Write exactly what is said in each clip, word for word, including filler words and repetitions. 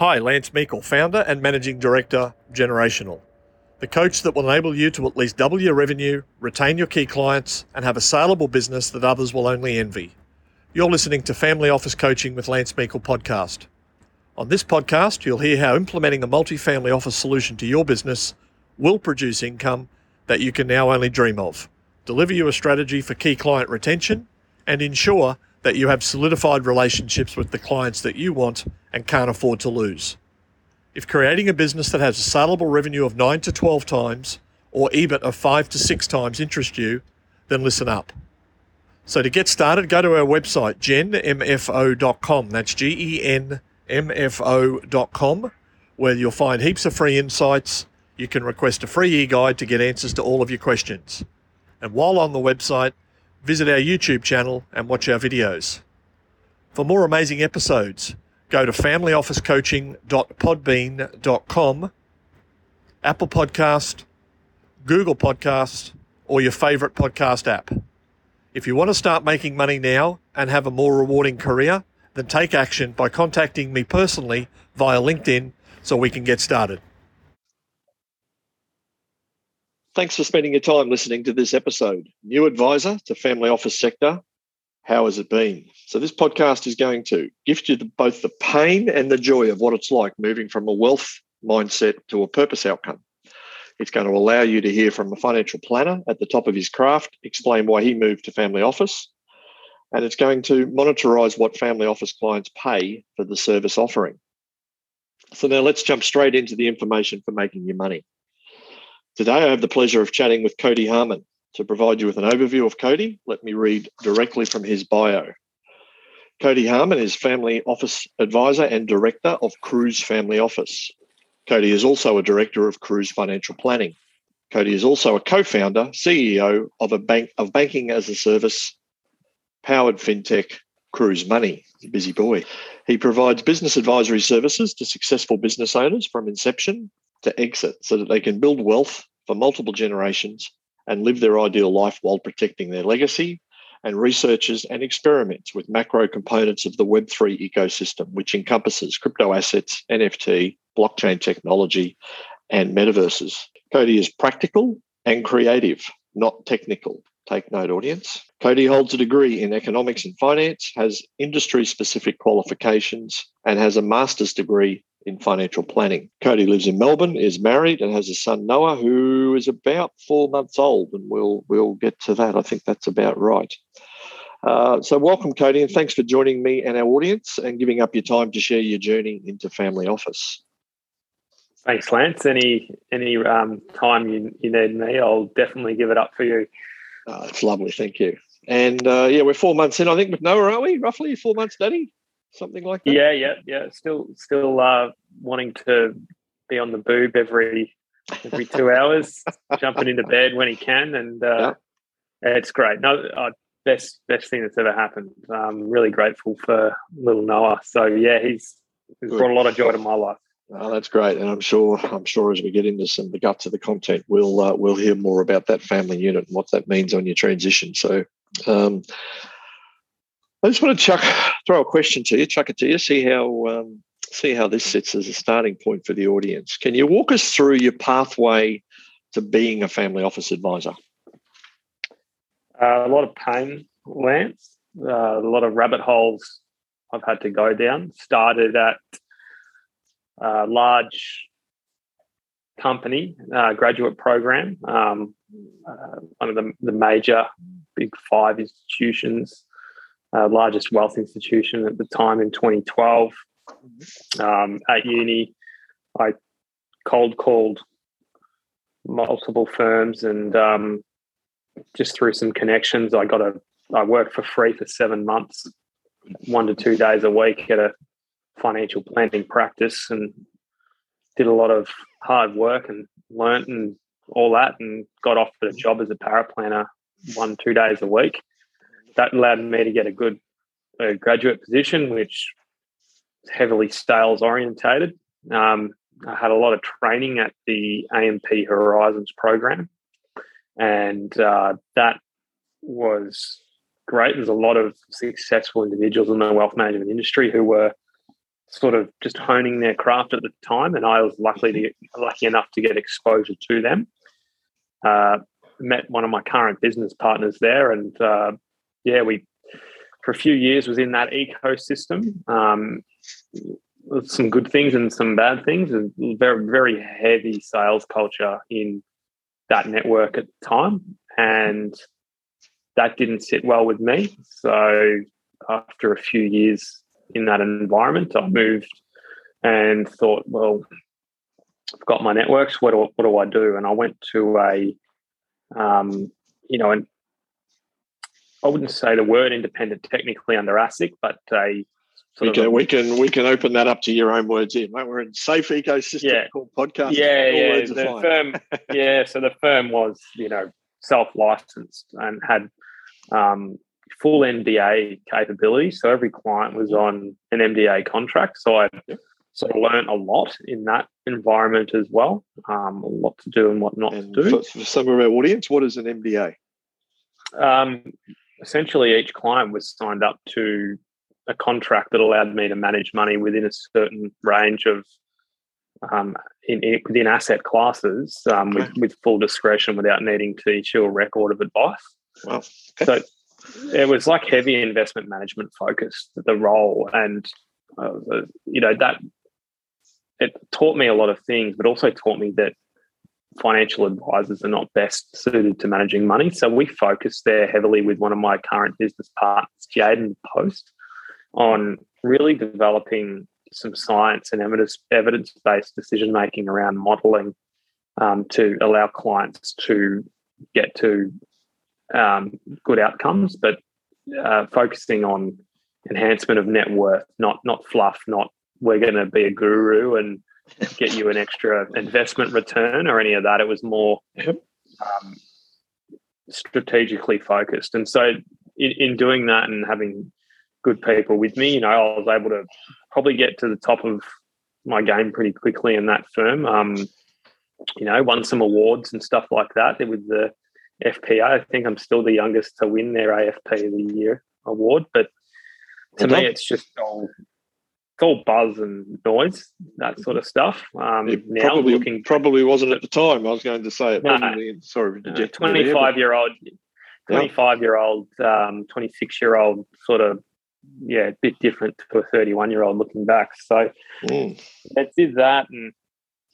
Hi, Lance Meikle, founder and managing director, Generational, the coach that will enable you to at least double your revenue, retain your key clients, and have a saleable business that others will only envy. You're listening to Family Office Coaching with Lance Meikle podcast. On this podcast, you'll hear how implementing a multi-family office solution to your business will produce income that you can now only dream of, deliver you a strategy for key client retention, and ensure that you have solidified relationships with the clients that you want and can't afford to lose. If creating a business that has a saleable revenue of nine to twelve times or EBIT of five to six times interests you, then listen up. So to get started, go to our website, gen m f o dot com. That's G E N M F O dot com, where you'll find heaps of free insights. You can request a free e-guide to get answers to all of your questions. And while on the website, visit our YouTube channel and watch our videos. For more amazing episodes, go to family office coaching dot podbean dot com, Apple Podcast, Google Podcast, or your favorite podcast app. If you want to start making money now and have a more rewarding career, then take action by contacting me personally via LinkedIn so we can get started. Thanks for spending your time listening to this episode. New advisor to family office sector, how has it been? So this podcast is going to gift you both the pain and the joy of what it's like moving from a wealth mindset to a purpose outcome. It's going to allow you to hear from a financial planner at the top of his craft explain why he moved to family office, and it's going to monetarize what family office clients pay for the service offering. So now let's jump straight into the information for making your money. Today, I have the pleasure of chatting with Cody Harmon. To provide you with an overview of Cody, let me read directly from his bio. Cody Harmon is Family Office Advisor and Director of Cruise Family Office. Cody is also a Director of Cruise Financial Planning. Cody is also a co-founder, C E O of a bank of Banking as a Service, Powered Fintech, Cruise Money. He's a busy boy. He provides business advisory services to successful business owners from inception to exit so that they can build wealth for multiple generations and live their ideal life while protecting their legacy, and researches and experiments with macro components of the web three ecosystem, which encompasses crypto assets, N F T, blockchain technology, and metaverses. Cody is practical and creative, not technical. Take note, audience. Cody holds a degree in economics and finance, has industry-specific qualifications, and has a master's degree in financial planning. Cody lives in Melbourne, is married, and has a son, Noah, who is about four months old, and we'll we'll get to that. I think that's about right. Uh, so welcome, Cody, and thanks for joining me and our audience and giving up your time to share your journey into family office. Thanks, Lance. Any any um, time you, you need me, I'll definitely give it up for you. Oh, it's lovely. Thank you. And uh, yeah, we're four months in, I think, with Noah, are we? Roughly four months, Daddy? Something like that. Yeah, yeah, yeah. Still, still uh, wanting to be on the boob every every two hours, jumping into bed when he can, and uh, yeah. It's great. No, uh, best best thing that's ever happened. I'm really grateful for little Noah. So yeah, he's, he's brought a lot of joy to my life. Oh, that's great, and I'm sure I'm sure as we get into some of the guts of the content, we'll uh, we'll hear more about that family unit and what that means on your transition. So. Um, I just want to chuck, throw a question to you, chuck it to you, see how um, see how this sits as a starting point for the audience. Can you walk us through your pathway to being a family office advisor? Uh, a lot of pain, Lance, uh, a lot of rabbit holes I've had to go down. Started at a large company, uh, graduate program, um, uh, one of the, the major big five institutions. Uh, largest wealth institution at the time in twenty twelve. Um, at uni, I cold called multiple firms, and um, just through some connections, I got a. I worked for free for seven months, one to two days a week at a financial planning practice, and did a lot of hard work and learnt and all that, and got offered a job as a paraplanner one two days a week. That allowed me to get a good uh, graduate position, which is heavily sales orientated. Um, I had a lot of training at the A M P Horizons program, and uh, that was great. There's a lot of successful individuals in the wealth management industry who were sort of just honing their craft at the time, and I was lucky to, lucky enough to get exposure to them. Uh, met one of my current business partners there, and uh, yeah, we for a few years was in that ecosystem. Um, some good things and some bad things, and very very heavy sales culture in that network at the time, and that didn't sit well with me. So after a few years in that environment, I moved and thought, well, I've got my networks. What do, what do I do? And I went to a, um, you know, and I wouldn't say the word independent technically under ASIC, but a sort we of can, a, we can we can open that up to your own words here, mate. We're in safe ecosystem yeah. called podcast. Yeah, yeah. Words the firm, yeah. So the firm was, you know, self-licensed and had um, full M D A capability. So every client was on an M D A contract. So I yeah. sort of learned a lot in that environment as well, um, what to do and what not and to do. For, for some of our audience, what is an M D A? Um, essentially, each client was signed up to a contract that allowed me to manage money within a certain range of Um, in, in, within asset classes um, okay. with, with full discretion without needing to issue a record of advice. Wow. Okay. So it was like heavy investment management focused, the role. And, uh, you know, that it taught me a lot of things, but also taught me that financial advisors are not best suited to managing money. So we focused there heavily with one of my current business partners, Jaden Post, on really developing some science and evidence, evidence-based decision-making around modelling um, to allow clients to get to um, good outcomes, but uh, focusing on enhancement of net worth, not not fluff, not we're going to be a guru and get you an extra investment return or any of that. It was more um, strategically focused. And so in, in doing that and having good people with me, you know, I was able to probably get to the top of my game pretty quickly in that firm. Um, you know, won some awards and stuff like that with the F P A. I think I'm still the youngest to win their A F P of the year award. But to well me, it's just all, it's all buzz and noise, that sort of stuff. Um, it now probably, looking, probably wasn't at the time. I was going to say it. No, probably, sorry, no, twenty-five-year-old, twenty-five-year-old, um, twenty-six-year-old sort of, yeah, a bit different to a thirty-one-year-old looking back. So mm. I did that and,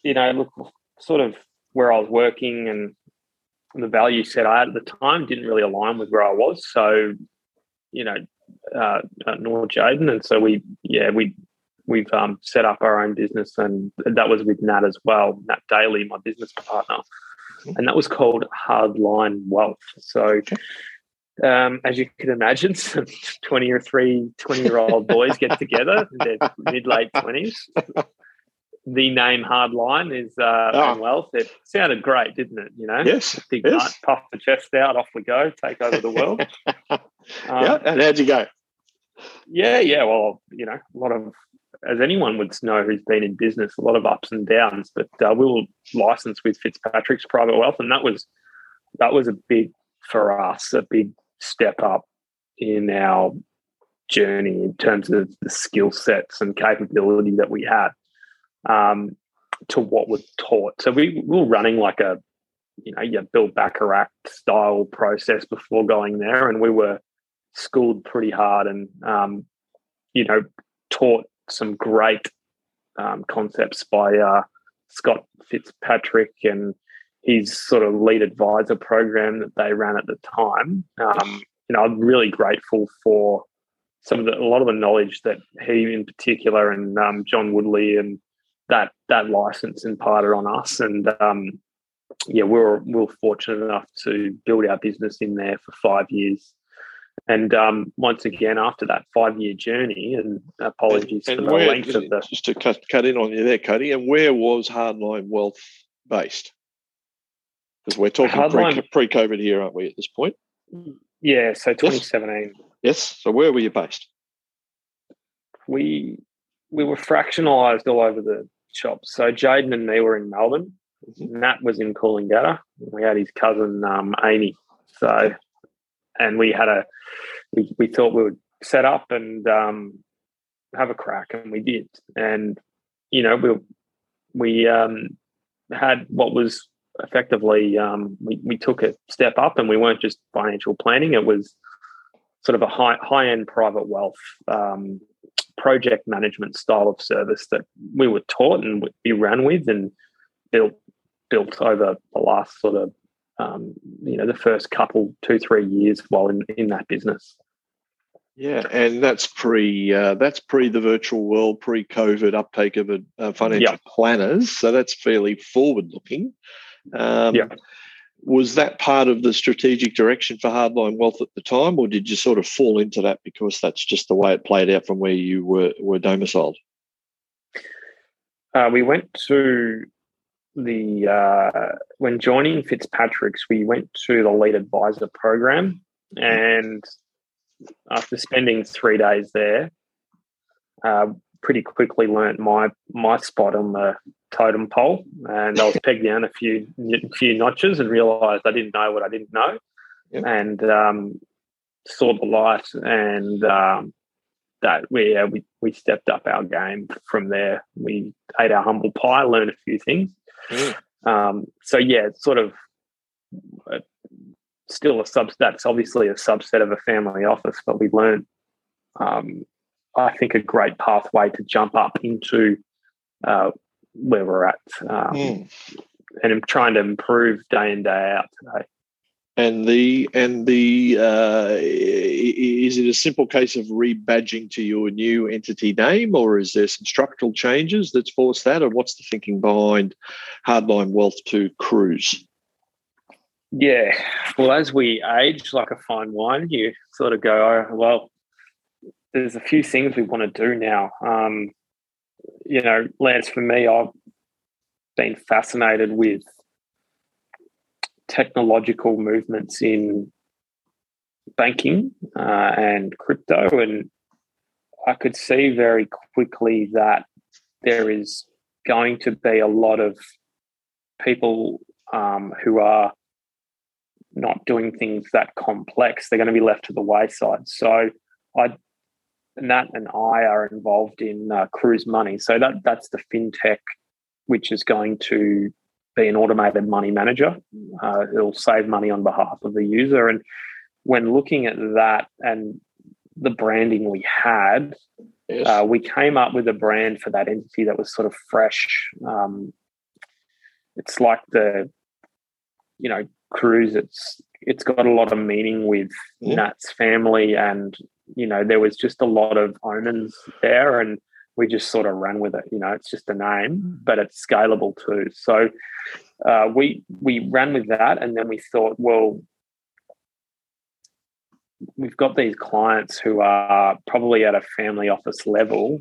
you know, look, sort of where I was working and the value set I had at the time didn't really align with where I was. So, you know, uh, nor Jaden. And so we, yeah, we, we've um, set up our own business, and that was with Nat as well, Nat Daly, my business partner. Mm. And that was called Hardline Wealth. So... Okay. Um, as you can imagine, some twenty or three twenty-year-old boys get together in their mid-late twenties. The name Hardline is uh, oh. Wealth. It sounded great, didn't it? You know, yes, big yes. nut, puff the chest out, off we go, take over the world. um, yeah, and how'd you go? Yeah, yeah. Well, you know, a lot of, as anyone would know who's been in business, a lot of ups and downs. But uh, we were licensed with Fitzpatrick's Private Wealth, and that was that was a big for us, a big step up in our journey in terms of the skill sets and capability that we had um, to what was taught. So we, we were running like a, you know, your Bill Bacharach style process before going there, and we were schooled pretty hard and, um, you know, taught some great um, concepts by uh, Scott Fitzpatrick and his sort of lead advisor program that they ran at the time. Um, you know, I'm really grateful for some of the, a lot of the knowledge that he in particular and um, John Woodley and that that license imparted on us. And, um, yeah, we were, we were fortunate enough to build our business in there for five years. And um, once again, after that five-year journey, and apologies and, and for the where, length of the... Just to cut, cut in on you there, Cody, and where was Hardline Wealth based? Because we're talking Hardline, pre, pre-COVID here, aren't we, at this point? Yeah, so twenty seventeen. Yes. yes. So where were you based? We we were fractionalised all over the shop. So Jaden and me were in Melbourne. Mm-hmm. Nat was in Coolangatta. We had his cousin, um, Amy. So, and we had a, we, we thought we would set up and um, have a crack, and we did. And, you know, we we um, had what was effectively, um, we, we took a step up, and we weren't just financial planning. It was sort of a high, high-end private wealth um, project management style of service that we were taught and we ran with and built built over the last sort of, um, you know, the first couple, two, three years while in, in that business. Yeah, and that's pre uh, that's pre the virtual world, pre COVID uptake of uh, financial yep. planners. So that's fairly forward looking. Um, yeah, was that part of the strategic direction for Hardline Wealth at the time, or did you sort of fall into that because that's just the way it played out from where you were were domiciled? Uh, we went to the uh, when joining Fitzpatrick's, we went to the lead advisor program, and after spending three days there, uh, pretty quickly learnt my my spot on the totem pole, and I was pegged down a few few notches and realised I didn't know what I didn't know, yep. and um, saw the light, and um, that we, uh, we we stepped up our game from there. We ate our humble pie, learned a few things. Mm. Um, so yeah, it's sort of. Uh, Still a sub. That's obviously a subset of a family office, but we learned, um, I think, a great pathway to jump up into uh, where we're at, um, mm. and I'm trying to improve day in day out today. And the and the uh, is it a simple case of rebadging to your new entity name, or is there some structural changes that's forced that? And what's the thinking behind Hardline Wealth to Cruise? Yeah, well, as we age like a fine wine, you sort of go, oh, well, there's a few things we want to do now. Um, you know, Lance, for me, I've been fascinated with technological movements in banking uh, and crypto, and I could see very quickly that there is going to be a lot of people um, who are not doing things that complex. They're going to be left to the wayside. So I, Nat and I are involved in uh, Cruise Money. So that that's the fintech, which is going to be an automated money manager. Uh, it'll save money on behalf of the user. And when looking at that and the branding we had, yes. uh, we came up with a brand for that entity that was sort of fresh. Um, it's like the, you know, Cruise, it's it's got a lot of meaning with yeah. Nat's family, and you know there was just a lot of omens there, and we just sort of ran with it. You know, it's just a name, but it's scalable too. So uh, we we ran with that, and then we thought, well, we've got these clients who are probably at a family office level,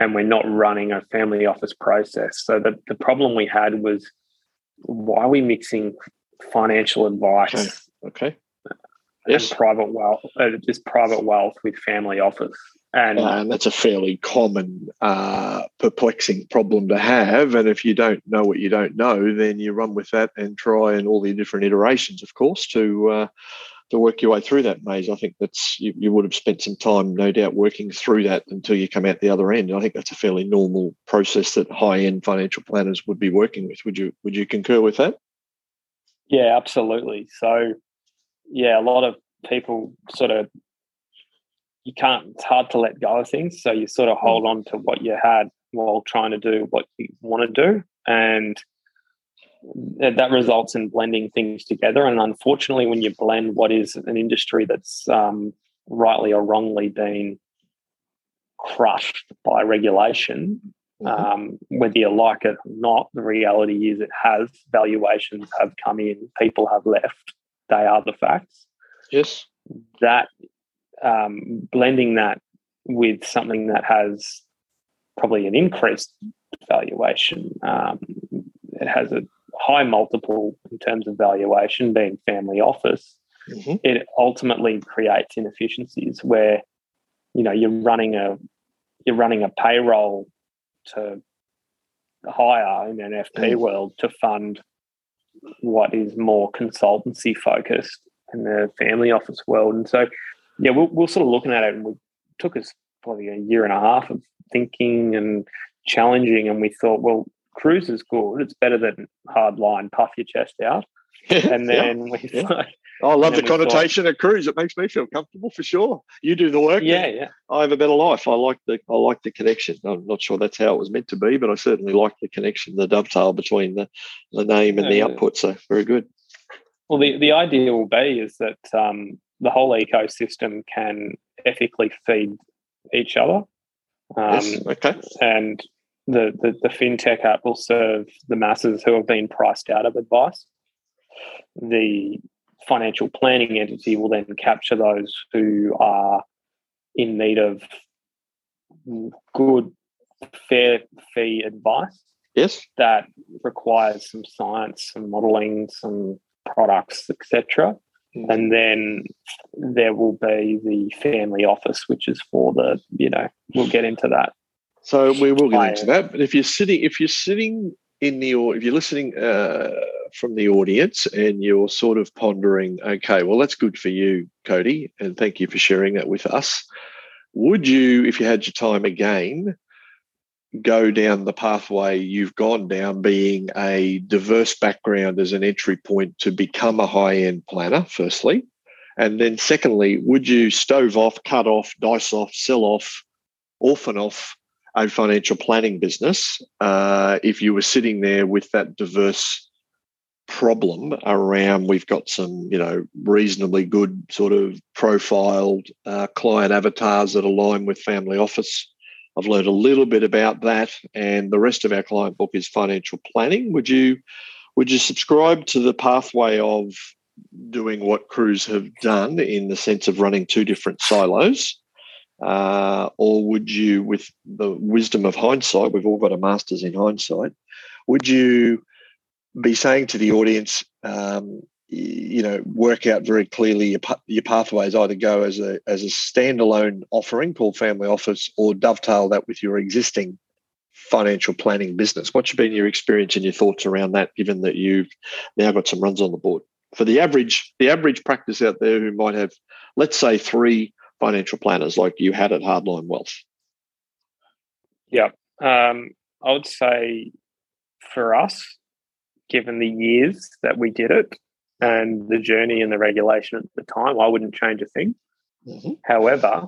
and we're not running a family office process. So the the problem we had was, why are we mixing financial advice, okay, okay. Yes. and private wealth, uh, just private wealth with family office, and uh, and that's a fairly common, uh, perplexing problem to have. And if you don't know what you don't know, then you run with that and try and all the different iterations, of course, to uh, to work your way through that maze. I think that's you, you would have spent some time, no doubt, working through that until you come out the other end. And I think that's a fairly normal process that high-end financial planners would be working with. Would you would you concur with that? Yeah, absolutely. So, yeah, a lot of people sort of, you can't, it's hard to let go of things. So you sort of hold on to what you had while trying to do what you want to do. And that results in blending things together. And unfortunately, when you blend what is an industry that's um, rightly or wrongly been crushed by regulation, Um, whether you like it or not, the reality is it has. Valuations have come in. People have left. They are the facts. Yes. That um, blending that with something that has probably an increased valuation, um, it has a high multiple in terms of valuation, being family office, mm-hmm. it ultimately creates inefficiencies where, you know, you're running a you're running a payroll to hire in an F P mm. world to fund what is more consultancy focused in the family office world. And so, yeah, we're, we're sort of looking at it, and we took us probably a year and a half of thinking and challenging, and we thought, well, cruise is good. It's better than hard line, puff your chest out. And then yeah. we yeah. thought... I love the connotation thought, of cruise. It makes me feel comfortable for sure. You do the work. Yeah, yeah. I have a better life. I like the I like the connection. I'm not sure that's how it was meant to be, but I certainly like the connection, the dovetail between the, the name and uh, the output. So very good. Well, the, the idea will be is that um, the whole ecosystem can ethically feed each other. Um, yes, okay. And the, the, the fintech app will serve the masses who have been priced out of advice. The financial planning entity will then capture those who are in need of good, fair fee advice. Yes. That requires some science, some modelling, some products, et cetera. Mm. And then there will be the family office, which is for the, you know, we'll get into that. So we will get into that. But if you're sitting, if you're sitting in the, or if you're listening, uh, from the audience and you're sort of pondering, okay, well, that's good for you, Cody, and thank you for sharing that with us. Would you, if you had your time again, go down the pathway you've gone down, being a diverse background as an entry point to become a high-end planner, firstly? And then secondly, would you stove off, cut off, dice off, sell off, orphan off a financial planning business uh, if you were sitting there with that diverse problem around, we've got some, you know, reasonably good sort of profiled uh, client avatars that align with family office. I've learned a little bit about that, and the rest of our client book is financial planning. Would you, would you subscribe to the pathway of doing what Cruise have done in the sense of running two different silos? Uh, or would you, with the wisdom of hindsight, we've all got a master's in hindsight, would you be saying to the audience, um, you know, work out very clearly your, your pathways, either go as a as a standalone offering called Family Office or dovetail that with your existing financial planning business? What's been your experience and your thoughts around that, given that you've now got some runs on the board? For the average, the average practice out there who might have, let's say, three financial planners like you had at Hardline Wealth. Yeah. Um, I would say for us, given the years that we did it and the journey and the regulation at the time, I wouldn't change a thing. Mm-hmm. However,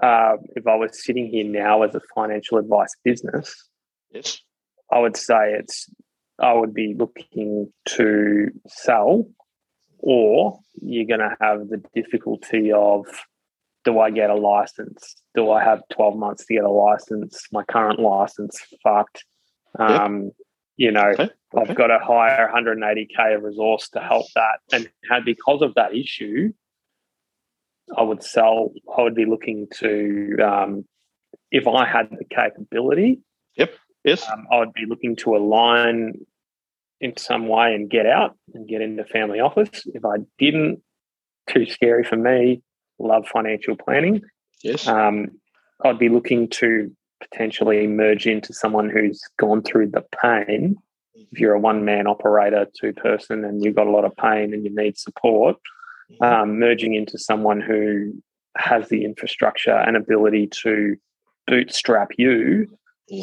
uh, if I was sitting here now as a financial advice business, yes, I would say it's I would be looking to sell, or you're going to have the difficulty of, do I get a license? Do I have twelve months to get a license? My current license fucked. Um, yep. You know, okay, okay. I've got to hire one hundred eighty K of resource to help that. And because of that issue, I would sell, I would be looking to, um, if I had the capability, yep, yes, um, I would be looking to align in some way and get out and get into family office. If I didn't, too scary for me, love financial planning. Yes. Um, I'd be looking to potentially merge into someone who's gone through the pain. If you're a one-man operator, two-person, and you've got a lot of pain and you need support, um, merging into someone who has the infrastructure and ability to bootstrap you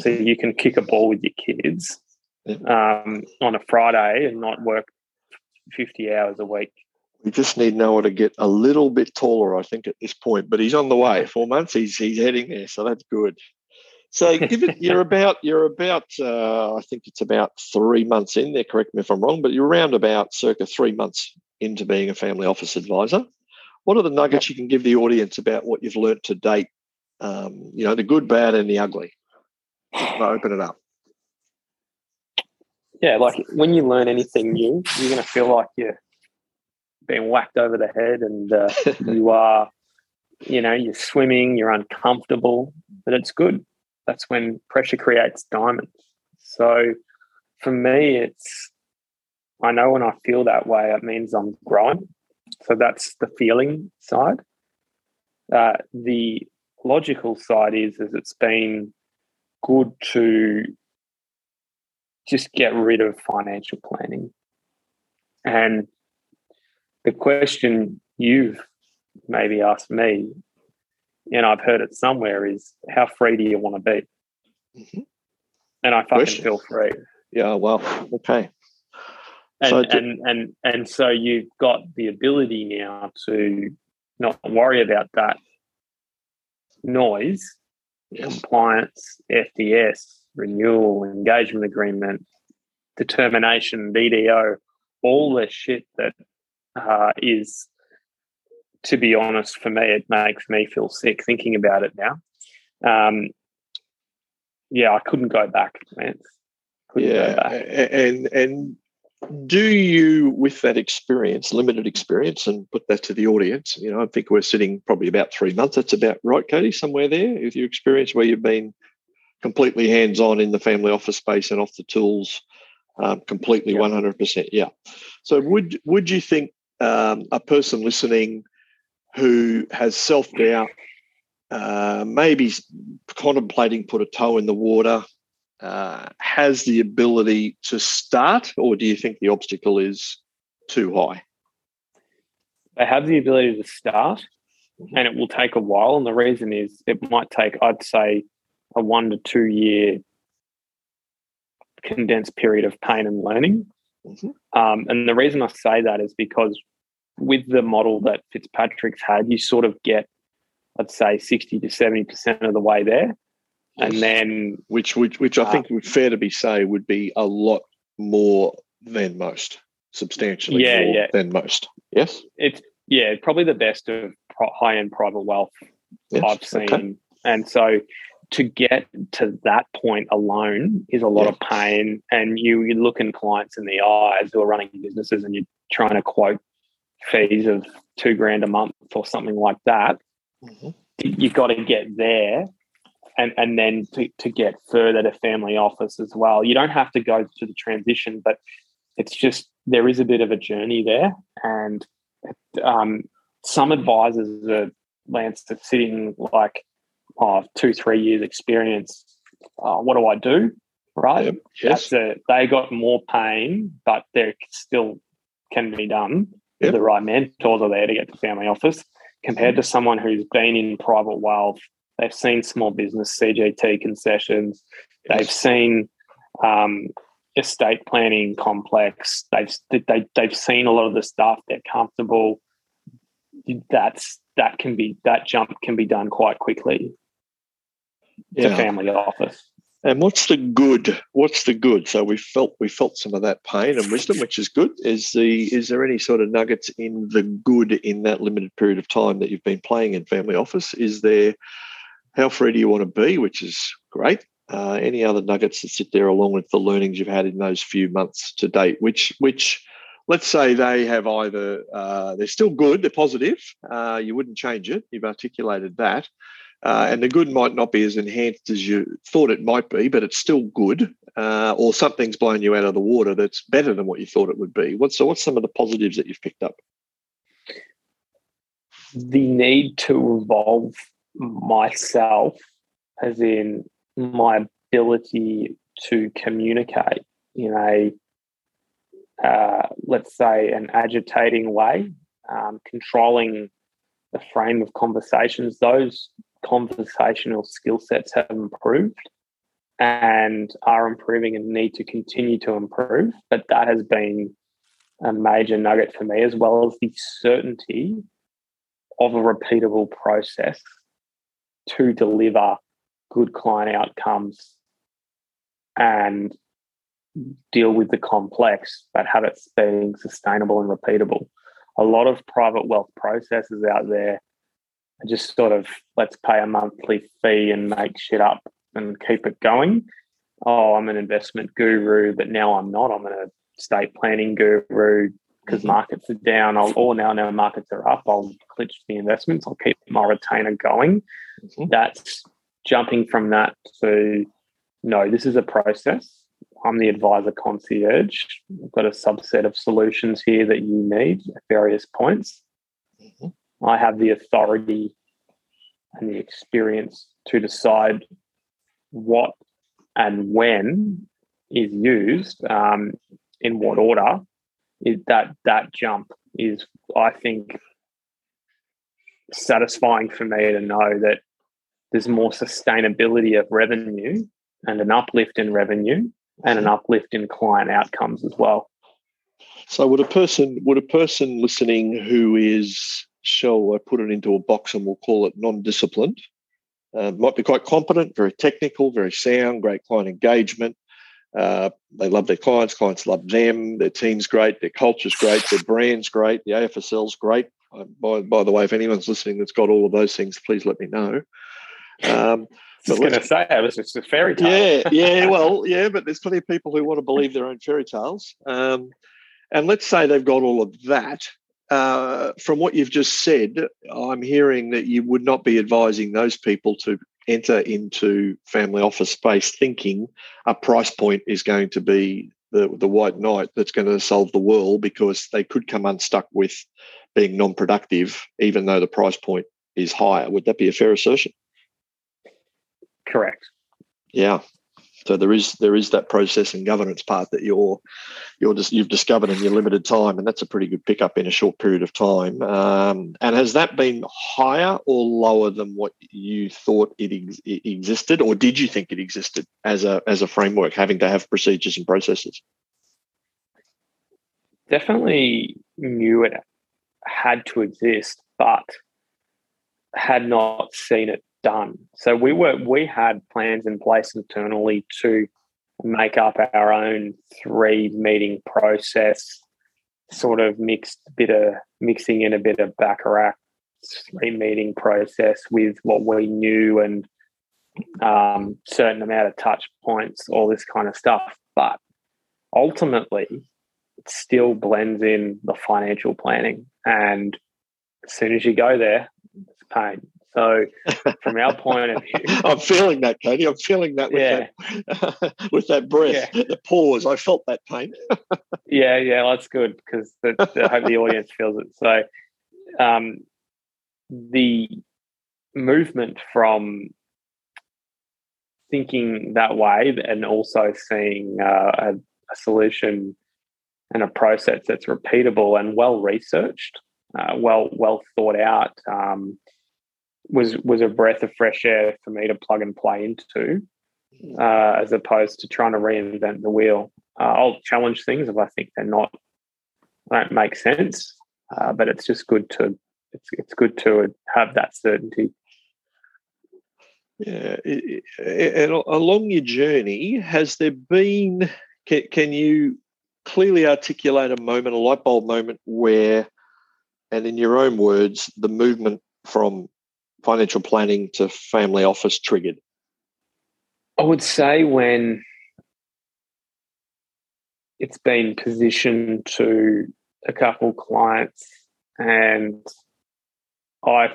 so you can kick a ball with your kids um, on a Friday and not work fifty hours a week. We just need Noah to get a little bit taller, I think, at this point. But he's on the way. Four months, he's he's heading there, so that's good. So give it, you're about, you're about uh, I think it's about three months in there, correct me if I'm wrong, but you're around about circa three months into being a family office advisor. What are the nuggets you can give the audience about what you've learnt to date, um, you know, the good, bad and the ugly? I'll open it up. Yeah, like when you learn anything new, you're going to feel like you're being whacked over the head and uh, you are, you know, you're swimming, you're uncomfortable, but it's good. That's when pressure creates diamonds. So for me, it's, I know when I feel that way, it means I'm growing. So that's the feeling side. Uh, the logical side is, is it's been good to just get rid of financial planning. And the question you've maybe asked me and I've heard it somewhere, is how free do you want to be? Mm-hmm. And I fucking Wish. feel free. Yeah, well, okay. And, so do- and and and so you've got the ability now to not worry about that noise, yes. compliance, F D S, renewal, engagement agreement, determination, D D O, all the shit that uh, is, to be honest, for me, it makes me feel sick thinking about it now. Um, yeah, I couldn't go back, man. Couldn't yeah, go back. and and. Do you, with that experience, limited experience, and put that to the audience, you know, I think we're sitting probably about three months. That's about right, Cody, somewhere there, with your experience where you've been completely hands-on in the family office space and off the tools um, completely yeah. one hundred percent. Yeah. So would would you think um, a person listening who has self-doubt, uh, maybe contemplating put a toe in the water, Uh, has the ability to start, or do you think the obstacle is too high? They have the ability to start, mm-hmm. and it will take a while. And the reason is it might take, I'd say, a one to two year condensed period of pain and learning. Mm-hmm. Um, and the reason I say that is because with the model that Fitzpatrick's had, you sort of get, I'd say, sixty to seventy percent of the way there. And then, which which which I think uh, would fair to be say would be a lot more than most, substantially yeah, more yeah. than most. Yes, it's yeah, probably the best of high end private wealth yes. I've seen. Okay. And so, to get to that point alone is a lot yeah. of pain. And you you look in clients in the eyes who are running businesses, and you're trying to quote fees of two grand a month or something like that. Mm-hmm. You've got to get there. And and then to, to get further to family office as well. You don't have to go through the transition, but it's just there is a bit of a journey there. And um, some advisors are, Lance, that's sitting like, oh, two, three years experience. Uh, what do I do? Right? Yep. Yes. That's a, they got more pain, but they still can be done. Yep. The right mentors are there to get to family office compared to someone who's been in private wealth. They've seen small business C G T concessions. Yes. They've seen um, estate planning complex. They've they, they've seen a lot of the stuff. They're comfortable. That's that can be that jump can be done quite quickly. Yeah. To family office. And what's the good? What's the good? So we felt we felt some of that pain and wisdom, which is good. Is the is there any sort of nuggets in the good in that limited period of time that you've been playing in family office? Is there how free do you want to be, which is great. Uh, any other nuggets that sit there along with the learnings you've had in those few months to date, which, which let's say they have either, uh, they're still good, they're positive, uh, you wouldn't change it, you've articulated that, uh, and the good might not be as enhanced as you thought it might be, but it's still good, uh, or something's blown you out of the water that's better than what you thought it would be. What's, so what's some of the positives that you've picked up? The need to evolve myself, as in my ability to communicate in a, uh, let's say, an agitating way, um, controlling the frame of conversations. Those conversational skill sets have improved and are improving and need to continue to improve. But that has been a major nugget for me, as well as the certainty of a repeatable process to deliver good client outcomes and deal with the complex, but have it being sustainable and repeatable. A lot of private wealth processes out there are just sort of, let's pay a monthly fee and make shit up and keep it going. Oh, I'm an investment guru, but now I'm not. I'm an estate planning guru because markets are down. I'll, or now, now markets are up. I'll glitch the investments. I'll keep my retainer going. Mm-hmm. That's jumping from that to, no, this is a process. I'm the advisor concierge. I've got a subset of solutions here that you need at various points. Mm-hmm. I have the authority and the experience to decide what and when is used, um, in what order. Is that that jump is, I think, satisfying for me to know that there's more sustainability of revenue and an uplift in revenue and an uplift in client outcomes as well. So would a person would a person listening who is, shall I put it into a box and we'll call it non-disciplined, uh, might be quite competent, very technical, very sound, great client engagement. Uh, they love their clients, clients love them, their team's great, their culture's great, their brand's great, the A F S L's great. Uh, by, by the way, if anyone's listening that's got all of those things, please let me know. Um, I was going to say, it was just a fairy tale. Yeah, yeah, well, yeah, but there's plenty of people who want to believe their own fairy tales. Um, and let's say they've got all of that. Uh, from what you've just said, I'm hearing that you would not be advising those people to enter into family office space thinking a price point is going to be the, the white knight that's going to solve the world, because they could come unstuck with being non-productive even though the price point is higher. Would that be a fair assertion? Correct. Yeah. So there is there is that process and governance part that you're you're just you've discovered in your limited time, and that's a pretty good pickup in a short period of time. Um, and has that been higher or lower than what you thought it, ex- it existed, or did you think it existed as a as a framework, having to have procedures and processes? Definitely knew it had to exist, but had not seen it done. So we were we had plans in place internally to make up our own three meeting process, sort of mixed bit of mixing in a bit of Baccarat, three meeting process with what we knew and um, certain amount of touch points, all this kind of stuff. But ultimately, it still blends in the financial planning, and as soon as you go there, it's pain. So from our point of view... I'm feeling that, Cody. I'm feeling that with, yeah. that, with that breath, yeah. The pause. I felt that pain. yeah, yeah, that's good, because I hope the audience feels it. So um, the movement from thinking that way and also seeing uh, a, a solution and a process that's repeatable and well-researched, uh, well, well thought out, um, was was a breath of fresh air for me to plug and play into, uh, as opposed to trying to reinvent the wheel. Uh, I'll challenge things if I think they're not don't make sense, uh, but it's just good to it's it's good to have that certainty. Yeah, it, it, and along your journey, has there been? Can, can you clearly articulate a moment, a light bulb moment, where, and in your own words, the movement from financial planning to family office triggered? I would say when it's been positioned to a couple clients and I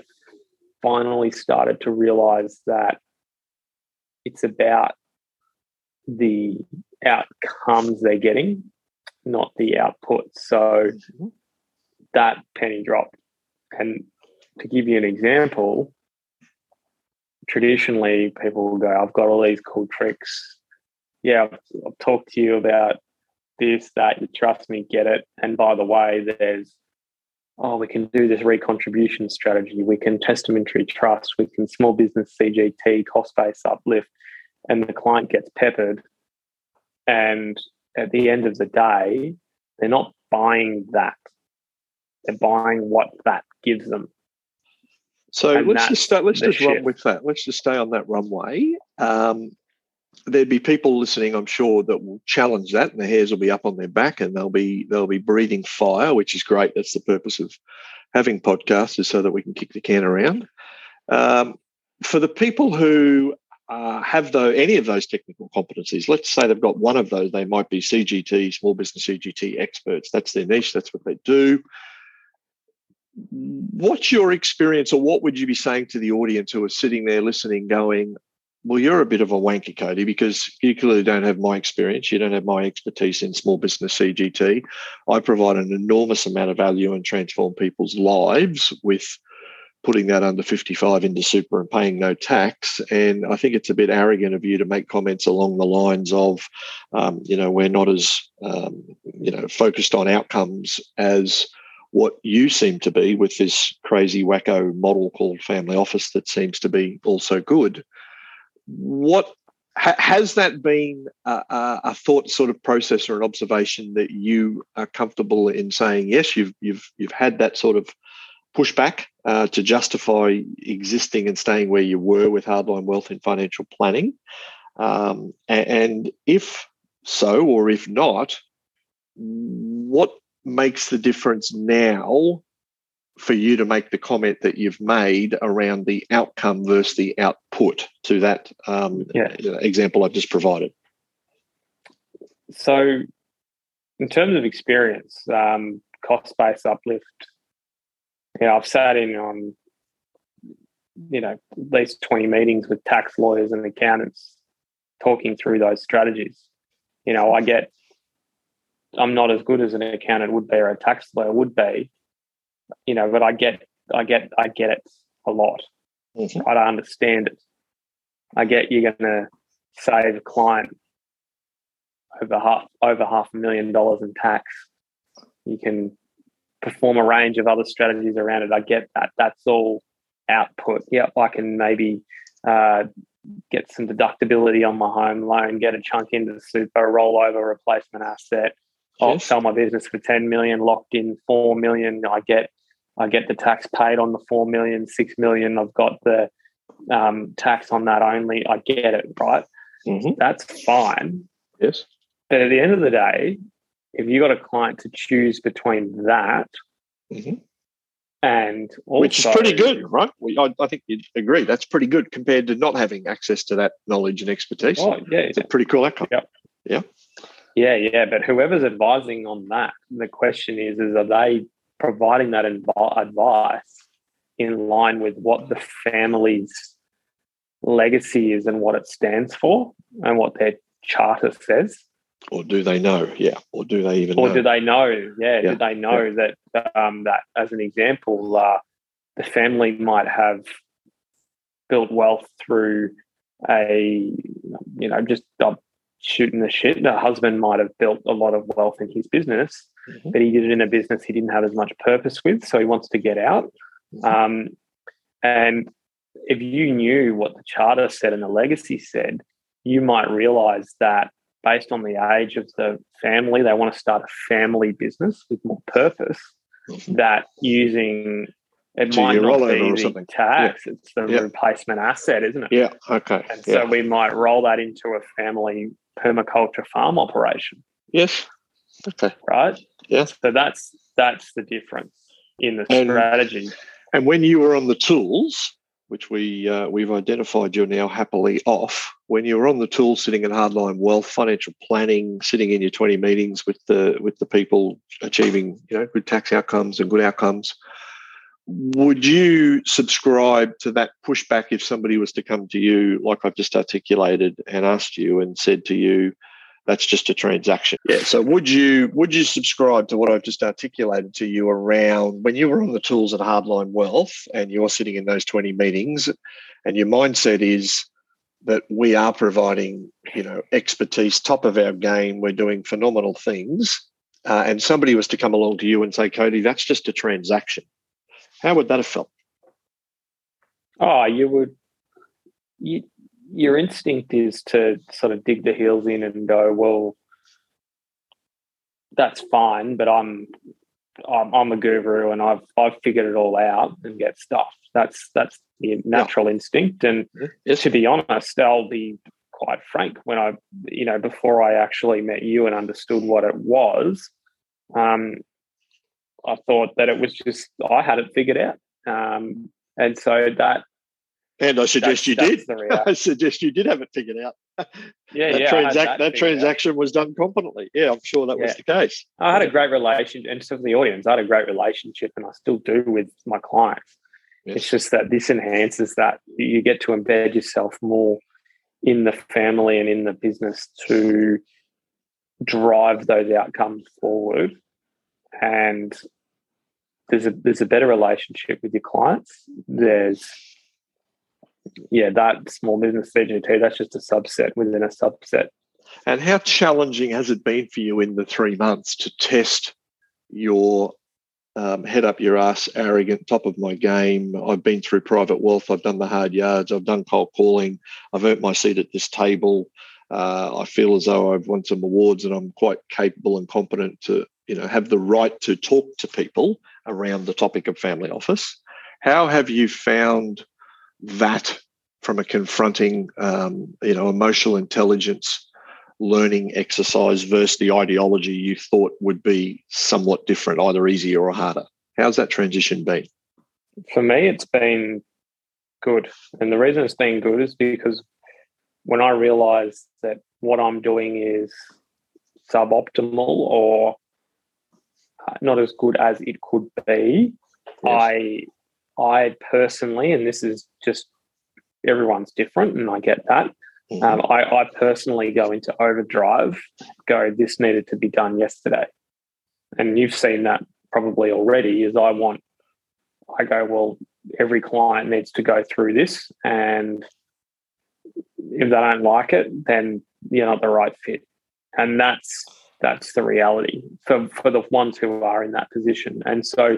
finally started to realise that it's about the outcomes they're getting, not the output. So that penny dropped. And to give you an example, traditionally, people will go, I've got all these cool tricks. Yeah, I've, I've talked to you about this, that, you trust me, get it. And by the way, there's, oh, we can do this recontribution strategy. We can testamentary trust. We can small business C G T, cost base uplift. And the client gets peppered. And at the end of the day, they're not buying that. They're buying what that gives them. So and let's just start, let's just run with that. Let's just stay on that runway. Um, there'd be people listening, I'm sure, that will challenge that, and their hairs will be up on their back, and they'll be they'll be breathing fire, which is great. That's the purpose of having podcasts, is so that we can kick the can around. Um, for the people who uh, have though any of those technical competencies, let's say they've got one of those. They might be C G T, small business C G T experts. That's their niche. That's what they do. What's your experience, or what would you be saying to the audience who are sitting there listening going, well, you're a bit of a wanker, Cody, because you clearly don't have my experience. You don't have my expertise in small business C G T. I provide an enormous amount of value and transform people's lives with putting that under fifty-five into super and paying no tax. And I think it's a bit arrogant of you to make comments along the lines of, um, you know, we're not as, um, you know, focused on outcomes as what you seem to be with this crazy wacko model called family office that seems to be also good. What ha, has that been a, a thought sort of process or an observation that you are comfortable in saying, yes, you've you've you've had that sort of pushback uh, to justify existing and staying where you were with Hardline Wealth in financial planning? Um, and if so, or if not, what makes the difference now for you to make the comment that you've made around the outcome versus the output to that um, yeah. example I've just provided? So in terms of experience, um, cost-based uplift, you know, I've sat in on, you know, at least twenty meetings with tax lawyers and accountants talking through those strategies. You know, I get, I'm not as good as an accountant would be or a tax lawyer would be, you know, but I get, I get, I get it a lot. Mm-hmm. I understand it. I get you're going to save a client over half, over half a million dollars in tax. You can perform a range of other strategies around it. I get that. That's all output. Yeah, I can maybe uh, get some deductibility on my home loan, get a chunk into the super, roll over replacement asset. I'll yes. sell my business for ten million, locked in four million. I get I get the tax paid on the four million, six million. I've got the um, tax on that only. I get it, right? Mm-hmm. That's fine. Yes. But at the end of the day, if you got a client to choose between that mm-hmm. and also... Which is pretty good, right? I, I think you'd agree. That's pretty good compared to not having access to that knowledge and expertise. Oh, yeah. It's yeah. a pretty cool outcome. Yep. Yeah. Yeah, yeah, but whoever's advising on that, the question is, is are they providing that inv- advice in line with what the family's legacy is and what it stands for and what their charter says? Or do they know? Yeah. Or do they even or know? Or do they know? Yeah. yeah. Do they know yeah. that, um, that, as an example, uh, the family might have built wealth through a, you know, just... Uh, shooting the shit. The husband might have built a lot of wealth in his business, mm-hmm. but he did it in a business he didn't have as much purpose with, so he wants to get out. Mm-hmm. Um, and if you knew what the charter said and the legacy said, you might realise that based on the age of the family, they want to start a family business with more purpose, mm-hmm. that using... It so might not be or something. Tax. Yeah. It's the yeah. replacement asset, isn't it? Yeah, okay. And yeah. so we might roll that into a family permaculture farm operation. Yes. Okay. Right? Yes. Yeah. So that's that's the difference in the and, strategy. And when you were on the tools, which we, uh, we've identified you're now happily off, when you were on the tools sitting in Hardline Wealth, financial planning, sitting in your twenty meetings with the with the people achieving, you know, good tax outcomes and good outcomes, would you subscribe to that pushback if somebody was to come to you, like I've just articulated, and asked you and said to you, that's just a transaction? Yeah. So would you would you subscribe to what I've just articulated to you around when you were on the tools at Hardline Wealth and you're sitting in those twenty meetings and your mindset is that we are providing, you know, expertise, top of our game, we're doing phenomenal things, uh, and somebody was to come along to you and say, Cody, that's just a transaction? How would that have felt? Oh, you would. You, your instinct is to sort of dig the heels in and go, "Well, that's fine, but I'm, I'm, I'm a guru, and I've, I've figured it all out," and get stuffed. That's that's the natural yeah. instinct. And yes. to be honest, I'll be quite frank. When I, you know, before I actually met you and understood what it was, um. I thought that it was just, I had it figured out. Um, and so that... And I suggest that, you did. I suggest you did have it figured out. Yeah, that yeah. Transa- that that transaction out. was done competently. Yeah, I'm sure that yeah. was the case. I had yeah. a great relationship, and to the audience, I had a great relationship, and I still do with my clients. Yes. It's just that this enhances that. You get to embed yourself more in the family and in the business to drive those outcomes forward. And there's a there's a better relationship with your clients. There's yeah, that small business C G T, that's just a subset within a subset. And how challenging has it been for you in the three months to test your um, head up your ass, arrogant, top of my game. I've been through private wealth. I've done the hard yards. I've done cold calling. I've earned my seat at this table. Uh, I feel as though I've won some awards and I'm quite capable and competent to, you know, have the right to talk to people around the topic of family office. How have you found that from a confronting, um, you know, emotional intelligence learning exercise versus the ideology you thought would be somewhat different, either easier or harder? How's that transition been? For me, it's been good. And the reason it's been good is because when I realised that what I'm doing is suboptimal or not as good as it could be, yes. I, I personally, and this is just everyone's different, and I get that. Mm-hmm. Um, I, I personally go into overdrive. Go, this needed to be done yesterday, and you've seen that probably already. Is I want, I go well. Every client needs to go through this, and if they don't like it, then you're not the right fit. And that's that's the reality for, for the ones who are in that position. And so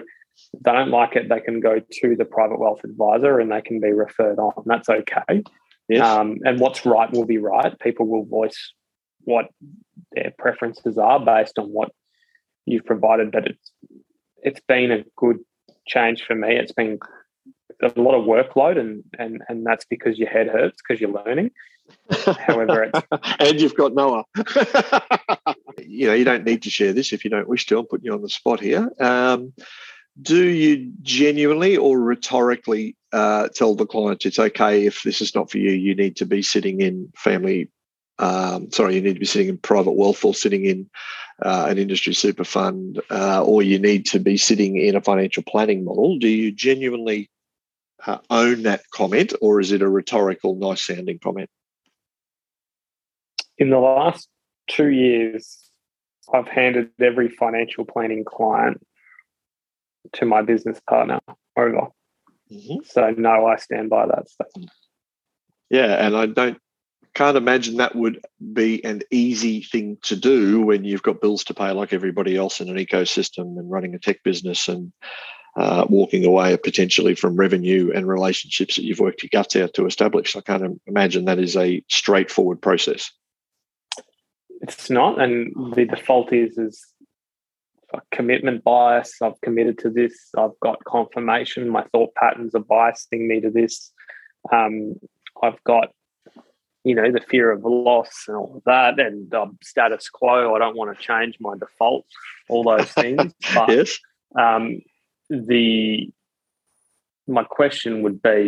if they don't like it, they can go to the private wealth advisor and they can be referred on. That's okay. Yes. Um, and what's right will be right. People will voice what their preferences are based on what you've provided. But it's it's been a good change for me. It's been a lot of workload, and and and that's because your head hurts because you're learning. However, it's and you've got Noah. You know, you don't need to share this if you don't wish to. I'm putting you on the spot here. Um, do you genuinely or rhetorically uh, tell the client it's okay if this is not for you? You need to be sitting in family. Um, sorry, you need to be sitting in private wealth or sitting in uh, an industry super fund, uh, or you need to be sitting in a financial planning model. Do you genuinely Uh, own that comment, or is it a rhetorical, nice-sounding comment? In the last two years, I've handed every financial planning client to my business partner over. Mm-hmm. So, no, I stand by that statement. Yeah, and I don't can't imagine that would be an easy thing to do when you've got bills to pay like everybody else in an ecosystem and running a tech business and Uh, walking away potentially from revenue and relationships that you've worked your guts out to establish. I can't imagine that is a straightforward process. It's not, and the default is is commitment bias. I've committed to this. I've got confirmation. My thought patterns are biasing me to this. Um, I've got, you know, the fear of loss and all of that, and um, status quo. I don't want to change my default. All those things. But, yes. Um, The my question would be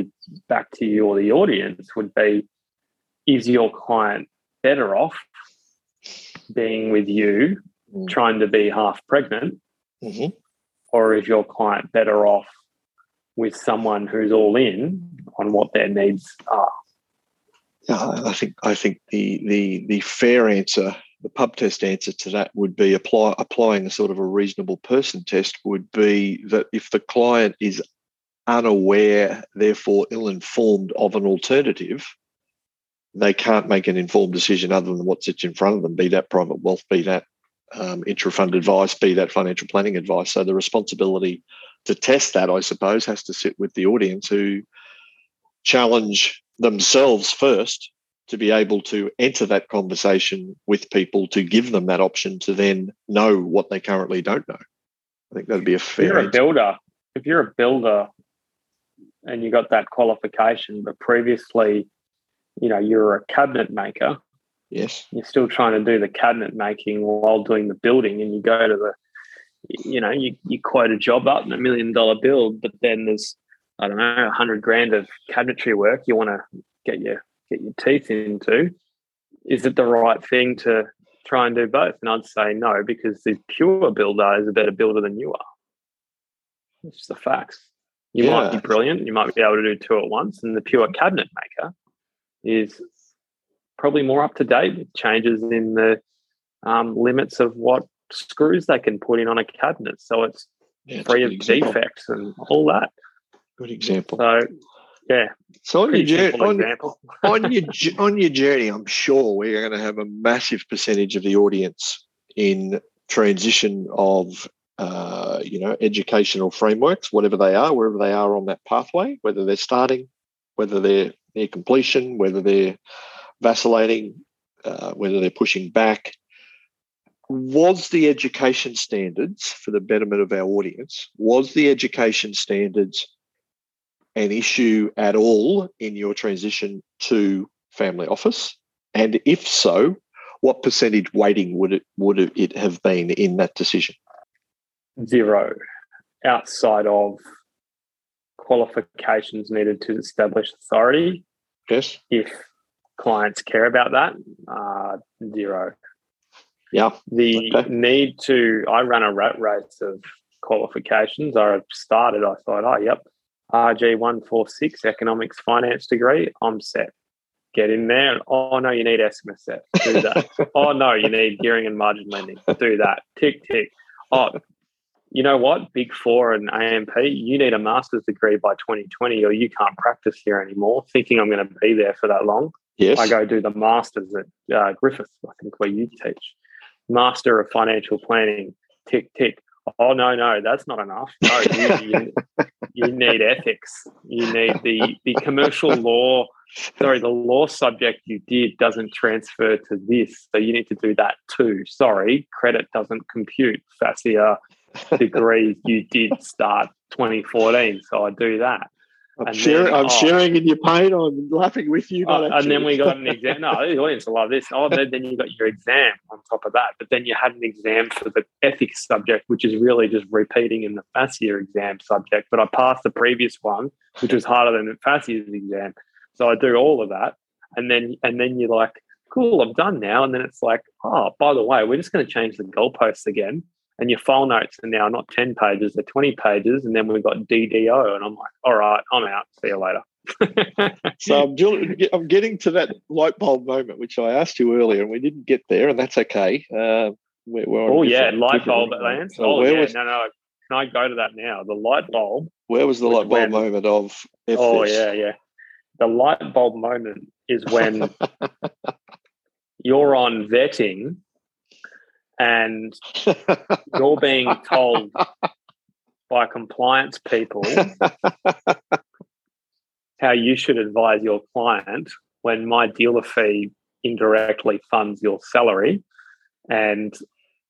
back to you or the audience would be, is your client better off being with you mm. trying to be half pregnant mm-hmm. or is your client better off with someone who's all in on what their needs are? Uh, I think I think the the the fair answer, the pub test answer to that would be apply, applying a sort of a reasonable person test would be that if the client is unaware, therefore ill-informed of an alternative, they can't make an informed decision other than what sits in front of them, be that private wealth, be that um, intra-fund advice, be that financial planning advice. So the responsibility to test that, I suppose, has to sit with the audience who challenge themselves first to be able to enter that conversation with people to give them that option to then know what they currently don't know. I think that'd be a fair. If you're a builder, if you're a builder and you got that qualification, but previously, you know, you're a cabinet maker. Yes. You're still trying to do the cabinet making while doing the building, and you go to the, you know, you, you quote a job up and a million dollar build, but then there's, I don't know, a hundred grand of cabinetry work you want to get your Get your teeth into. Is it the right thing to try and do both? And I'd say no, because the pure builder is a better builder than you are. It's the facts. You yeah. might be brilliant, you might be able to do two at once, and the pure cabinet maker is probably more up to date with changes in the um, limits of what screws they can put in on a cabinet, so it's yeah, free of defects and all that. Good example. So yeah. So on your, journey, on, on, your, on your journey, I'm sure we're going to have a massive percentage of the audience in transition of uh, you know, educational frameworks, whatever they are, wherever they are on that pathway, whether they're starting, whether they're near completion, whether they're vacillating, uh, whether they're pushing back. Was the education standards, for the betterment of our audience, was the education standards an issue at all in your transition to family office? And if so, what percentage weighting would it would it have been in that decision? Zero, outside of qualifications needed to establish authority. Yes. If clients care about that, uh, zero. Yeah. The okay. need to, I ran a rat race of qualifications. I started, I thought, oh, yep, R G one forty-six, economics, finance degree, I'm set. Get in there. And, oh, no, you need S M S F. Do that. Oh, no, you need gearing and margin lending. Do that. Tick, tick. Oh, you know what? Big Four and A M P, you need a master's degree by twenty twenty or you can't practice here anymore, thinking I'm going to be there for that long. Yes. I go do the master's at uh, Griffith, I think, where you teach. Master of Financial Planning, tick, tick. Oh, no, no, that's not enough. No, you, you, you need ethics. You need the, the commercial law. Sorry, the law subject you did doesn't transfer to this, so you need to do that too. Sorry, credit doesn't compute. FASEA degree you did start twenty fourteen, so I do that. I'm, and sharing, then, I'm oh, sharing in your pain. I'm laughing with you. Not oh, and then we got an exam. No, the audience will love this. Oh, then, then you got your exam on top of that. But then you had an exam for the ethics subject, which is really just repeating in the FASEA exam subject. But I passed the previous one, which was harder than the FASEA's exam. So I do all of that. And then and then you're like, cool, I'm done now. And then it's like, oh, by the way, we're just going to change the goalposts again. And your file notes are now not ten pages, they're twenty pages. And then we've got D D O. And I'm like, all right, I'm out. See you later. So I'm, I'm getting to that light bulb moment, which I asked you earlier, and we didn't get there, and that's okay. Uh, we're, we're oh, yeah, light bulb, Lance. So oh, yeah, was, no, no. Can I go to that now? The light bulb. Where was the light bulb when, moment of F F? Oh, yeah, yeah. The light bulb moment is when you're on vetting and you're being told by compliance people how you should advise your client when my dealer fee indirectly funds your salary, and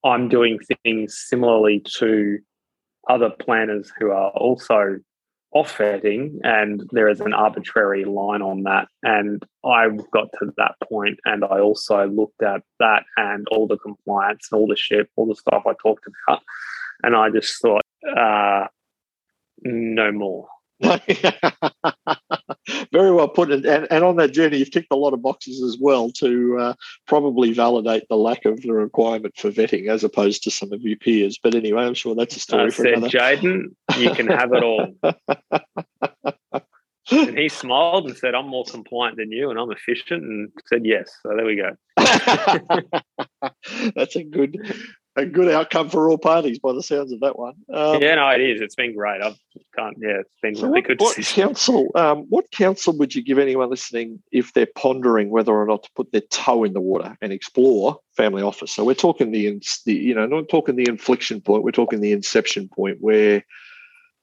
I'm doing things similarly to other planners who are also offsetting, and there is an arbitrary line on that. And I got to that point, and I also looked at that and all the compliance and all the shit, all the stuff I talked about, and I just thought, uh, no more. Very well put. And, and on that journey, you've ticked a lot of boxes as well to uh, probably validate the lack of the requirement for vetting as opposed to some of your peers. But anyway, I'm sure that's a story I for said, another. Jaden, you can have it all. And he smiled and said, I'm more compliant than you and I'm efficient, and said yes. So there we go. That's a good... A good outcome for all parties, by the sounds of that one. Um, yeah, no, it is. It's been great. I can't. Yeah, it's been so really what, good. What counsel? Um, what counsel would you give anyone listening if they're pondering whether or not to put their toe in the water and explore family office? So we're talking the, the you know, not talking the inflection point. We're talking the inception point where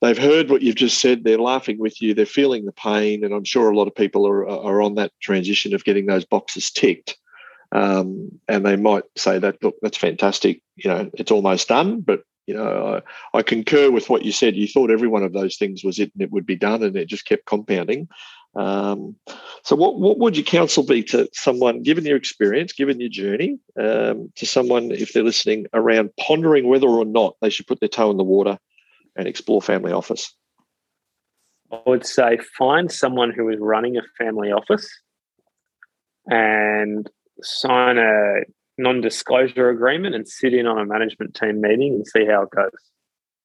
they've heard what you've just said. They're laughing with you. They're feeling the pain, and I'm sure a lot of people are are on that transition of getting those boxes ticked. Um, and they might say that, look, that's fantastic. You know, it's almost done, but, you know, I, I concur with what you said. You thought every one of those things was it and it would be done, and it just kept compounding. Um, so what, what would your counsel be to someone, given your experience, given your journey, um, to someone, if they're listening, around pondering whether or not they should put their toe in the water and explore family office? I would say find someone who is running a family office and sign a non-disclosure agreement and sit in on a management team meeting and see how it goes.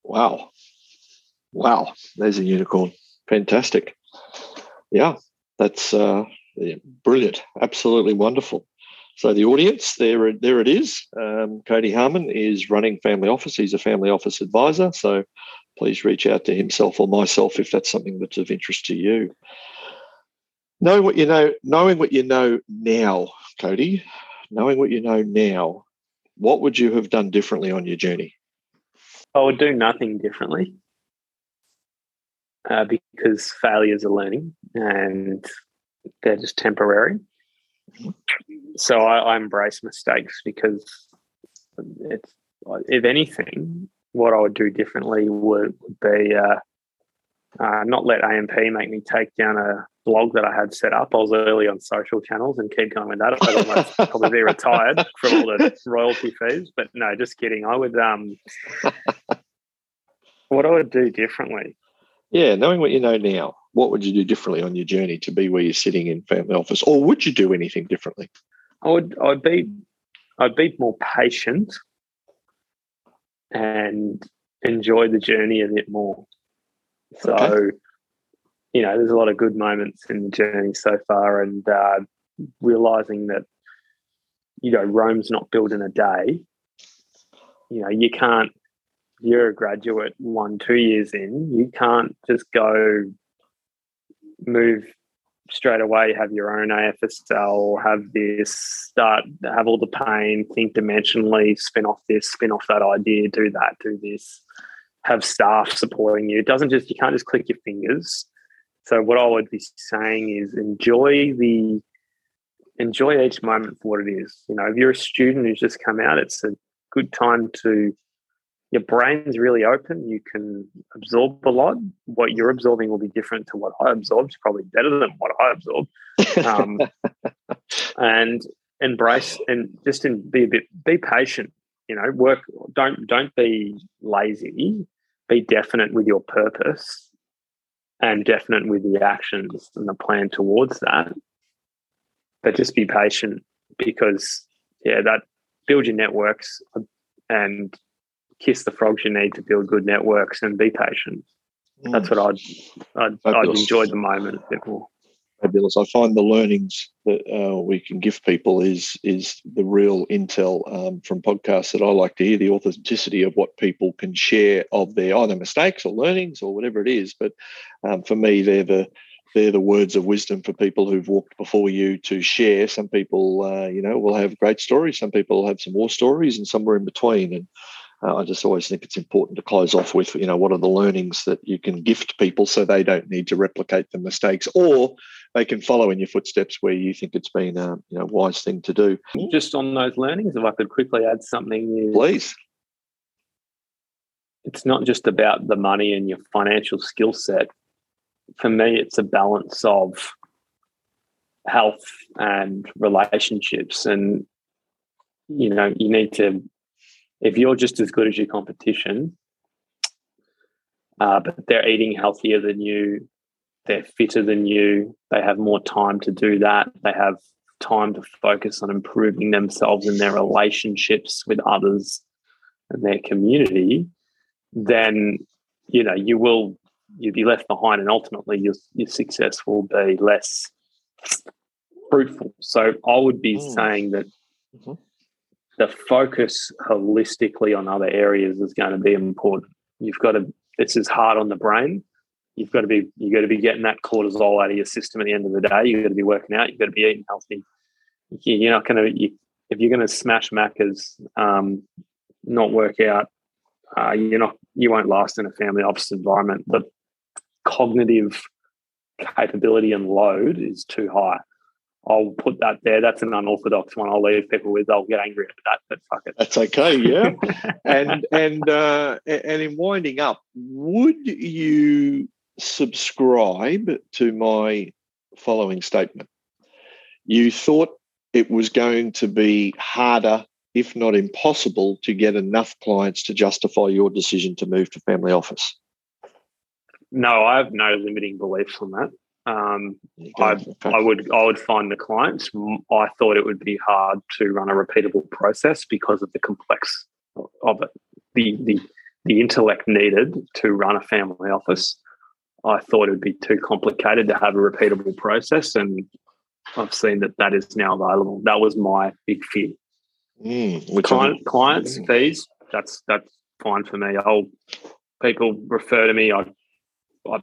Wow. Wow. There's a unicorn. Fantastic. Yeah, that's uh, yeah, brilliant. Absolutely wonderful. So the audience, there, there it is. Um, Cody Harmon is running family office. He's a family office advisor. So please reach out to himself or myself if that's something that's of interest to you. Know what you know, knowing what you know now, Cody, knowing what you know now, what would you have done differently on your journey? I would do nothing differently uh, because failures are learning and they're just temporary. So I, I embrace mistakes because it's, if anything, what I would do differently would, would be uh, uh, not let A M P make me take down a blog that I had set up. I was early on social channels and keep going with that. I was almost probably be retired from all the royalty fees. But no, just kidding. I would um, what I would do differently. Yeah, knowing what you know now, what would you do differently on your journey to be where you're sitting in family office, or would you do anything differently? I would. I'd be. I'd be more patient and enjoy the journey a bit more. So. Okay. You know, there's a lot of good moments in the journey so far, and uh, realising that, you know, Rome's not built in a day. You know, you can't, you're a graduate one, two years in, you can't just go move straight away, have your own A F S L, have this, start, have all the pain, think dimensionally, spin off this, spin off that idea, do that, do this, have staff supporting you. It doesn't just, you can't just click your fingers. So what I would be saying is enjoy the enjoy each moment for what it is. You know, if you're a student who's just come out, it's a good time to, your brain's really open. You can absorb a lot. What you're absorbing will be different to what I absorbed. It's probably better than what I absorbed. Um, and embrace and just in, be a bit be patient. You know, work. Don't don't be lazy. Be definite with your purpose. And definite with the actions and the plan towards that. But just be patient because, yeah, that build your networks and kiss the frogs you need to build good networks and be patient. Mm. That's what I'd, I'd, I'd enjoy the moment a bit more. Fabulous. I find the learnings that uh, we can give people is is the real intel um, from podcasts that I like to hear, the authenticity of what people can share of their either mistakes or learnings or whatever it is. But um, for me, they're the they're the words of wisdom for people who've walked before you to share. Some people, uh, you know, will have great stories. Some people have some war stories, and somewhere in between. And uh, I just always think it's important to close off with, you know, what are the learnings that you can gift people so they don't need to replicate the mistakes, or they can follow in your footsteps where you think it's been a you know, wise thing to do. Just on those learnings, if I could quickly add something. Please. It's not just about the money and your financial skill set. For me, it's a balance of health and relationships. And, you know, you need to, if you're just as good as your competition, uh, but they're eating healthier than you, they're fitter than you, they have more time to do that, they have time to focus on improving themselves in their relationships with others and their community, then, you know, you will, you'll be left behind and ultimately your, your success will be less fruitful. So I would be mm. saying that mm-hmm. the focus holistically on other areas is going to be important. You've got to, this is hard on the brain. You've got to be, you've got to be getting that cortisol out of your system at the end of the day. You've got to be working out. You've got to be eating healthy. You're not going to, you, if you're going to smash Maccas, um, not work out, uh, you're not, you won't last in a family office environment. The cognitive capability and load is too high. I'll put that there. That's an unorthodox one. I'll leave people with. They'll get angry at that, but fuck it. That's okay, yeah. and and uh, and in winding up, would you subscribe to my following statement? You thought it was going to be harder, if not impossible, to get enough clients to justify your decision to move to family office. No, I have no limiting beliefs on that. Um, I, okay. I would I would find the clients. I thought it would be hard to run a repeatable process because of the complex of it, the the the intellect needed to run a family office. I thought it would be too complicated to have a repeatable process, and I've seen that that is now available. That was my big fear. Mm, Client, clients, mm. fees, that's that's fine for me. I'll, people refer to me. I I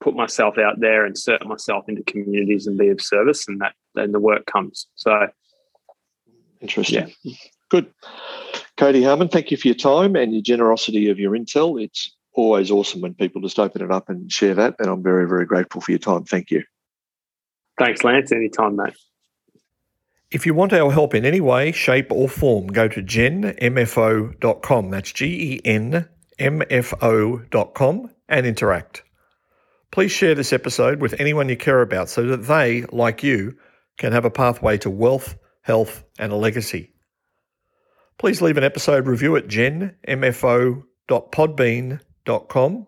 put myself out there, insert myself into communities and be of service, and that then the work comes. So interesting. Yeah. Good. Cody Harmon, thank you for your time and your generosity of your intel. It's always awesome when people just open it up and share that, and I'm very, very grateful for your time. Thank you. Thanks, Lance. Anytime, mate. If you want our help in any way, shape or form, go to gen m f o dot com. That's G E N M F O dot com and interact. Please share this episode with anyone you care about so that they, like you, can have a pathway to wealth, health and a legacy. Please leave an episode review at gen m f o dot podbean dot com,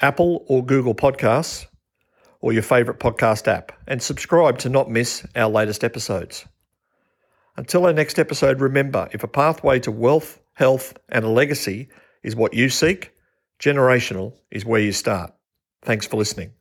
Apple or Google Podcasts, or your favourite podcast app, and subscribe to not miss our latest episodes. Until our next episode, remember, if a pathway to wealth, health and a legacy is what you seek, Generational is where you start. Thanks for listening.